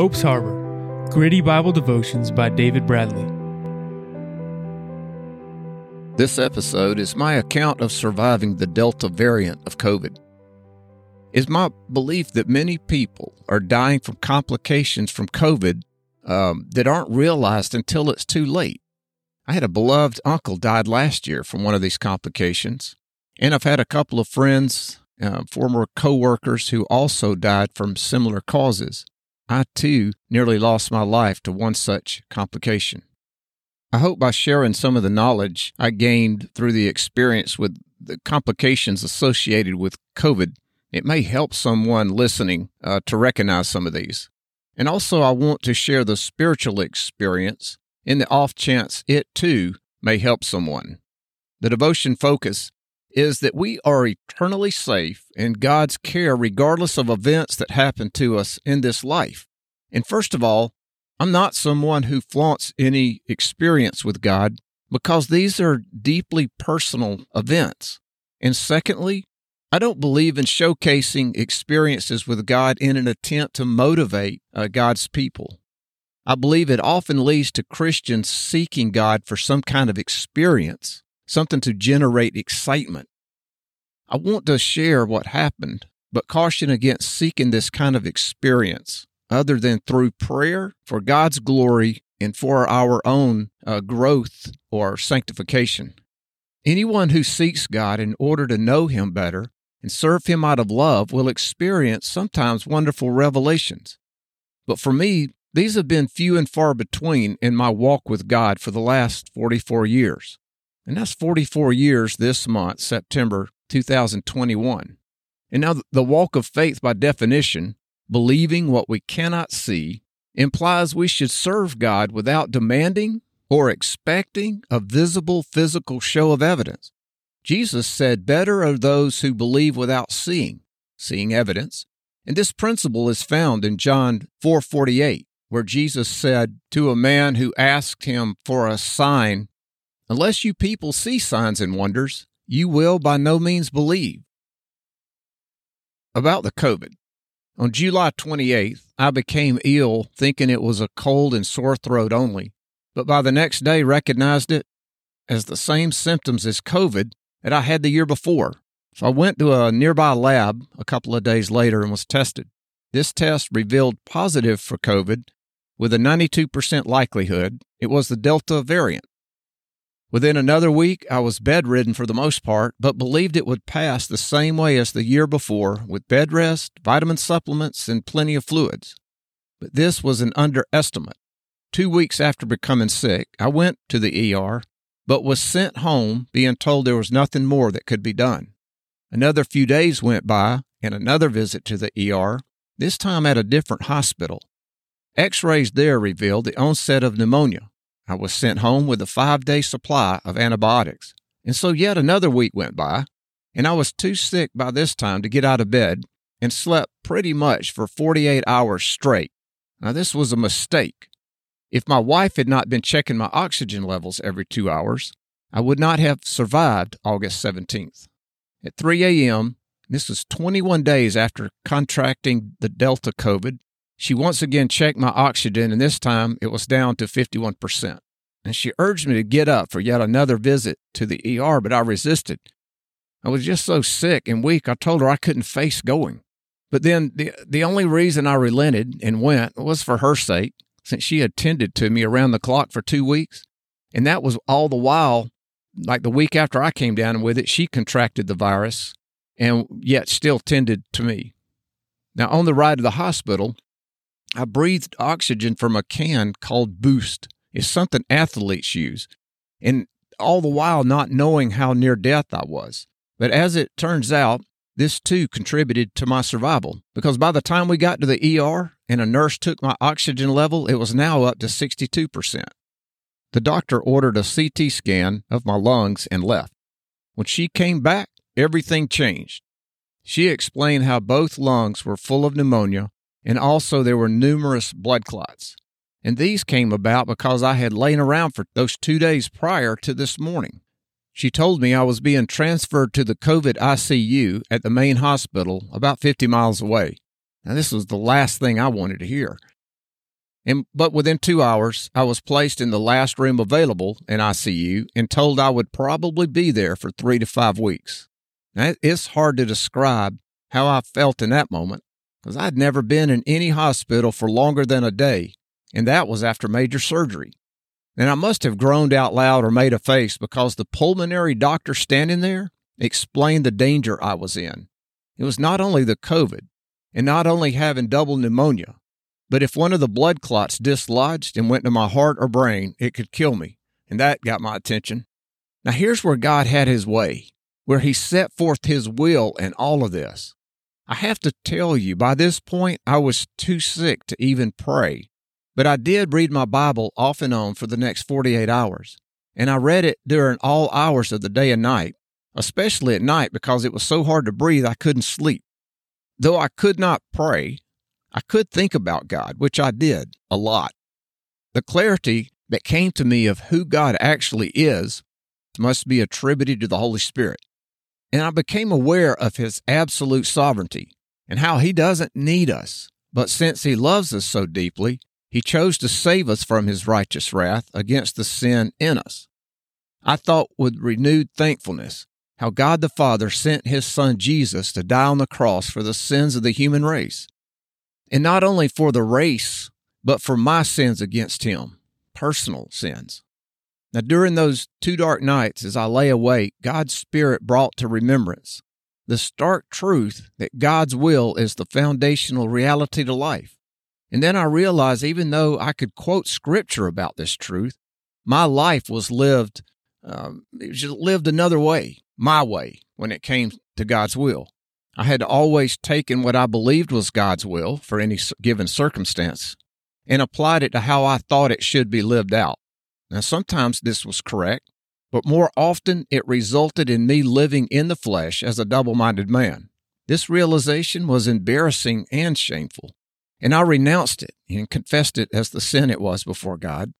Hope's Harbor, Gritty Bible Devotions by David Bradley. This episode is my account of surviving the Delta variant of COVID. It's my belief that many people are dying from complications from COVID that aren't realized until it's too late. I had a beloved uncle died last year from one of these complications, and I've had a couple of friends, former co-workers who also died from similar causes. I, too, nearly lost my life to one such complication. I hope by sharing some of the knowledge I gained through the experience with the complications associated with COVID, it may help someone listening to recognize some of these. And also, I want to share the spiritual experience in the off chance it, too, may help someone. The devotion focus is that we are eternally safe in God's care regardless of events that happen to us in this life. And first of all, I'm not someone who flaunts any experience with God because these are deeply personal events. And secondly, I don't believe in showcasing experiences with God in an attempt to motivate God's people. I believe it often leads to Christians seeking God for some kind of experience, something to generate excitement. I want to share what happened, but caution against seeking this kind of experience other than through prayer for God's glory and for our own growth or sanctification. Anyone who seeks God in order to know Him better and serve Him out of love will experience sometimes wonderful revelations. But for me, these have been few and far between in my walk with God for the last 44 years. And that's 44 years this month, September 2021. And now the walk of faith, by definition, believing what we cannot see, implies we should serve God without demanding or expecting a visible physical show of evidence. Jesus said, "Better are those who believe without seeing evidence." And this principle is found in John 4:48, where Jesus said to a man who asked him for a sign, "Unless you people see signs and wonders, you will by no means believe." About the COVID. On July 28th, I became ill thinking it was a cold and sore throat only, but by the next day recognized it as the same symptoms as COVID that I had the year before. So I went to a nearby lab a couple of days later and was tested. This test revealed positive for COVID with a 92% likelihood. It was the Delta variant. Within another week, I was bedridden for the most part, but believed it would pass the same way as the year before with bed rest, vitamin supplements, and plenty of fluids. But this was an underestimate. 2 weeks after becoming sick, I went to the ER, but was sent home being told there was nothing more that could be done. Another few days went by and another visit to the ER, this time at a different hospital. X-rays there revealed the onset of pneumonia. I was sent home with a 5-day supply of antibiotics. And so yet another week went by, and I was too sick by this time to get out of bed and slept pretty much for 48 hours straight. Now, this was a mistake. If my wife had not been checking my oxygen levels every 2 hours, I would not have survived August 17th. At 3 a.m., this was 21 days after contracting the Delta COVID, she once again checked my oxygen, and this time it was down to 51%. And she urged me to get up for yet another visit to the ER, but I resisted. I was just so sick and weak, I told her I couldn't face going. But then the only reason I relented and went was for her sake, since she attended to me around the clock for 2 weeks. And that was all the while, like the week after I came down with it, she contracted the virus and yet still tended to me. Now, on the ride to the hospital, I breathed oxygen from a can called Boost. It's something athletes use, and all the while not knowing how near death I was. But as it turns out, this too contributed to my survival, because by the time we got to the ER and a nurse took my oxygen level, it was now up to 62%. The doctor ordered a CT scan of my lungs and left. When she came back, everything changed. She explained how both lungs were full of pneumonia, and also there were numerous blood clots. And these came about because I had lain around for those 2 days prior to this morning. She told me I was being transferred to the COVID ICU at the main hospital about 50 miles away. Now, this was the last thing I wanted to hear. But within 2 hours, I was placed in the last room available in ICU and told I would probably be there for 3 to 5 weeks. Now, it's hard to describe how I felt in that moment because I'd never been in any hospital for longer than a day, and that was after major surgery. And I must have groaned out loud or made a face because the pulmonary doctor standing there explained the danger I was in. It was not only the COVID and not only having double pneumonia, but if one of the blood clots dislodged and went to my heart or brain, it could kill me. And that got my attention. Now here's where God had his way, where he set forth his will in all of this. I have to tell you, by this point, I was too sick to even pray. But I did read my Bible off and on for the next 48 hours. And I read it during all hours of the day and night, especially at night because it was so hard to breathe I couldn't sleep. Though I could not pray, I could think about God, which I did a lot. The clarity that came to me of who God actually is must be attributed to the Holy Spirit. And I became aware of his absolute sovereignty and how he doesn't need us. But since he loves us so deeply, he chose to save us from his righteous wrath against the sin in us. I thought with renewed thankfulness how God the Father sent his Son Jesus to die on the cross for the sins of the human race. And not only for the race, but for my sins against him, personal sins. Now, during those 2 dark nights, as I lay awake, God's Spirit brought to remembrance the stark truth that God's will is the foundational reality to life. And then I realized even though I could quote Scripture about this truth, my life was lived another way, my way, when it came to God's will. I had always taken what I believed was God's will for any given circumstance and applied it to how I thought it should be lived out. Now, sometimes this was correct, but more often it resulted in me living in the flesh as a double-minded man. This realization was embarrassing and shameful, and I renounced it and confessed it as the sin it was before God.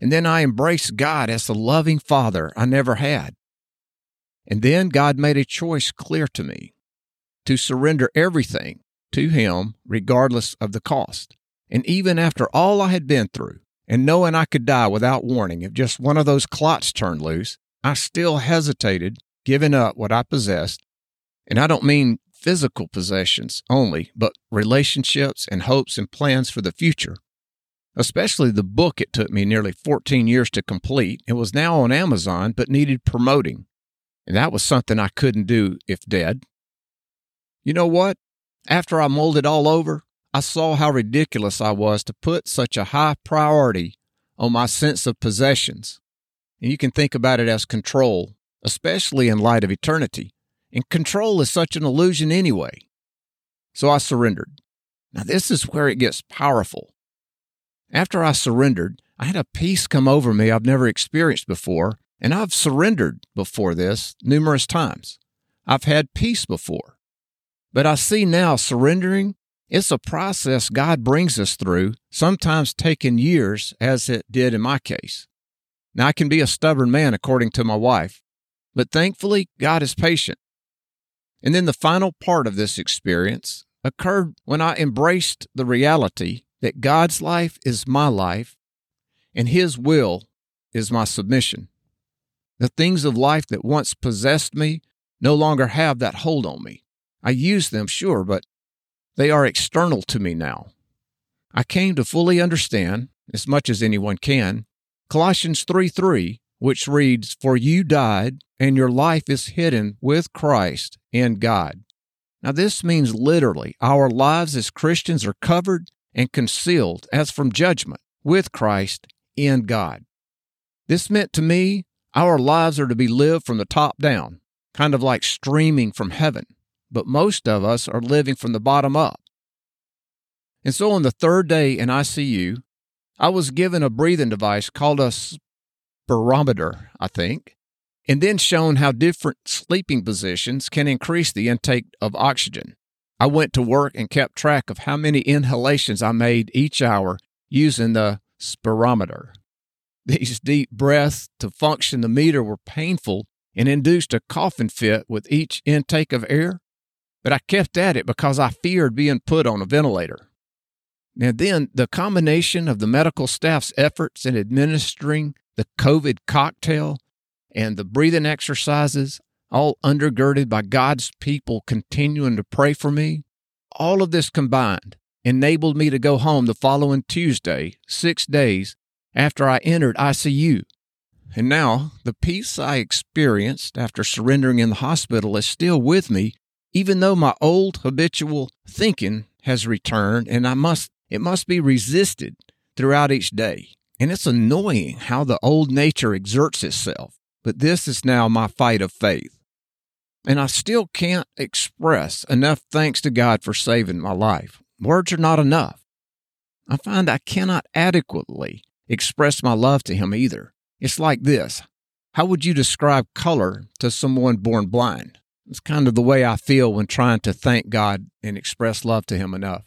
And then I embraced God as the loving Father I never had. And then God made a choice clear to me to surrender everything to Him regardless of the cost. And even after all I had been through, and knowing I could die without warning if just one of those clots turned loose, I still hesitated, giving up what I possessed. And I don't mean physical possessions only, but relationships and hopes and plans for the future. Especially the book it took me nearly 14 years to complete. It was now on Amazon, but needed promoting. And that was something I couldn't do if dead. You know what? After I mulled it all over, I saw how ridiculous I was to put such a high priority on my sense of possessions. And you can think about it as control, especially in light of eternity. And control is such an illusion anyway. So I surrendered. Now this is where it gets powerful. After I surrendered, I had a peace come over me I've never experienced before, and I've surrendered before this numerous times. I've had peace before. But I see now surrendering, it's a process God brings us through, sometimes taking years, as it did in my case. Now, I can be a stubborn man, according to my wife, but thankfully, God is patient. And then the final part of this experience occurred when I embraced the reality that God's life is my life, and His will is my submission. The things of life that once possessed me no longer have that hold on me. I use them, sure, but they are external to me now. I came to fully understand, as much as anyone can, Colossians 3:3, which reads, "For you died, and your life is hidden with Christ in God." Now this means literally our lives as Christians are covered and concealed as from judgment with Christ in God. This meant to me our lives are to be lived from the top down, kind of like streaming from heaven. But most of us are living from the bottom up. And so on the 3rd day in ICU, I was given a breathing device called a spirometer, I think, and then shown how different sleeping positions can increase the intake of oxygen. I went to work and kept track of how many inhalations I made each hour using the spirometer. These deep breaths to function the meter were painful and induced a coughing fit with each intake of air. But I kept at it because I feared being put on a ventilator. Now then, the combination of the medical staff's efforts in administering the COVID cocktail and the breathing exercises, all undergirded by God's people continuing to pray for me, all of this combined enabled me to go home the following Tuesday, 6 days after I entered ICU. And now, the peace I experienced after surrendering in the hospital is still with me, even though my old habitual thinking has returned, and it must be resisted throughout each day. And it's annoying how the old nature exerts itself, but this is now my fight of faith. And I still can't express enough thanks to God for saving my life. Words are not enough. I find I cannot adequately express my love to Him either. It's like this. How would you describe color to someone born blind? It's kind of the way I feel when trying to thank God and express love to Him enough.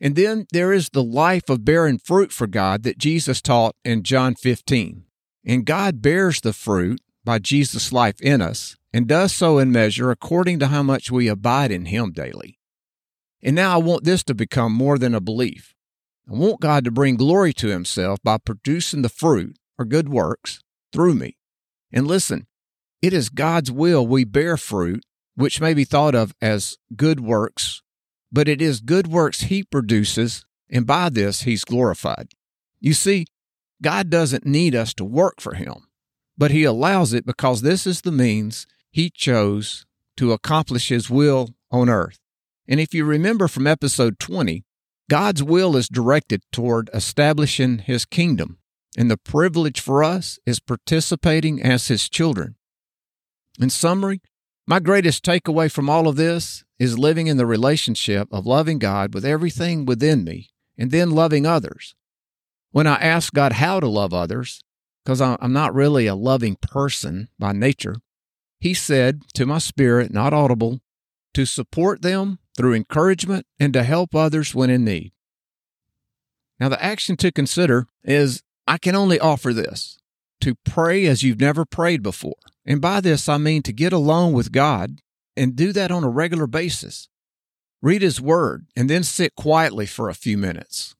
And then there is the life of bearing fruit for God that Jesus taught in John 15. And God bears the fruit by Jesus' life in us and does so in measure according to how much we abide in Him daily. And now I want this to become more than a belief. I want God to bring glory to Himself by producing the fruit or good works through me. And listen, it is God's will we bear fruit, which may be thought of as good works, but it is good works He produces, and by this He's glorified. You see, God doesn't need us to work for Him, but He allows it because this is the means He chose to accomplish His will on earth. And if you remember from episode 20, God's will is directed toward establishing His kingdom, and the privilege for us is participating as His children. In summary, my greatest takeaway from all of this is living in the relationship of loving God with everything within me and then loving others. When I ask God how to love others, because I'm not really a loving person by nature, He said to my spirit, not audible, to support them through encouragement and to help others when in need. Now, the action to consider is I can only offer this, to pray as you've never prayed before. And by this, I mean to get alone with God and do that on a regular basis. Read His Word and then sit quietly for a few minutes.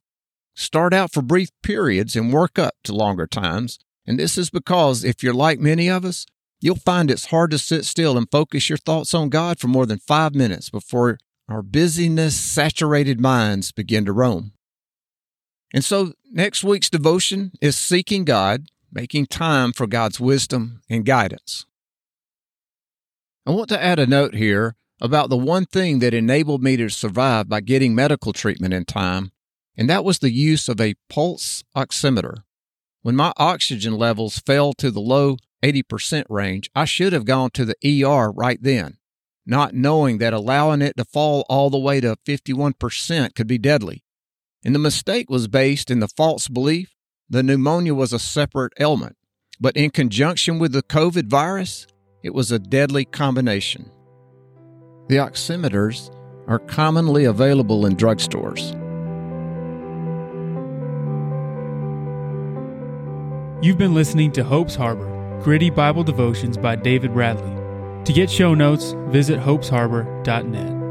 Start out for brief periods and work up to longer times. And this is because if you're like many of us, you'll find it's hard to sit still and focus your thoughts on God for more than 5 minutes before our busyness-saturated minds begin to roam. And so next week's devotion is seeking God, making time for God's wisdom and guidance. I want to add a note here about the one thing that enabled me to survive by getting medical treatment in time, and that was the use of a pulse oximeter. When my oxygen levels fell to the low 80% range, I should have gone to the ER right then, not knowing that allowing it to fall all the way to 51% could be deadly. And the mistake was based in the false belief the pneumonia was a separate ailment, but in conjunction with the COVID virus, it was a deadly combination. The oximeters are commonly available in drugstores. You've been listening to Hope's Harbor, Gritty Bible Devotions by David Bradley. To get show notes, visit hopesharbor.net.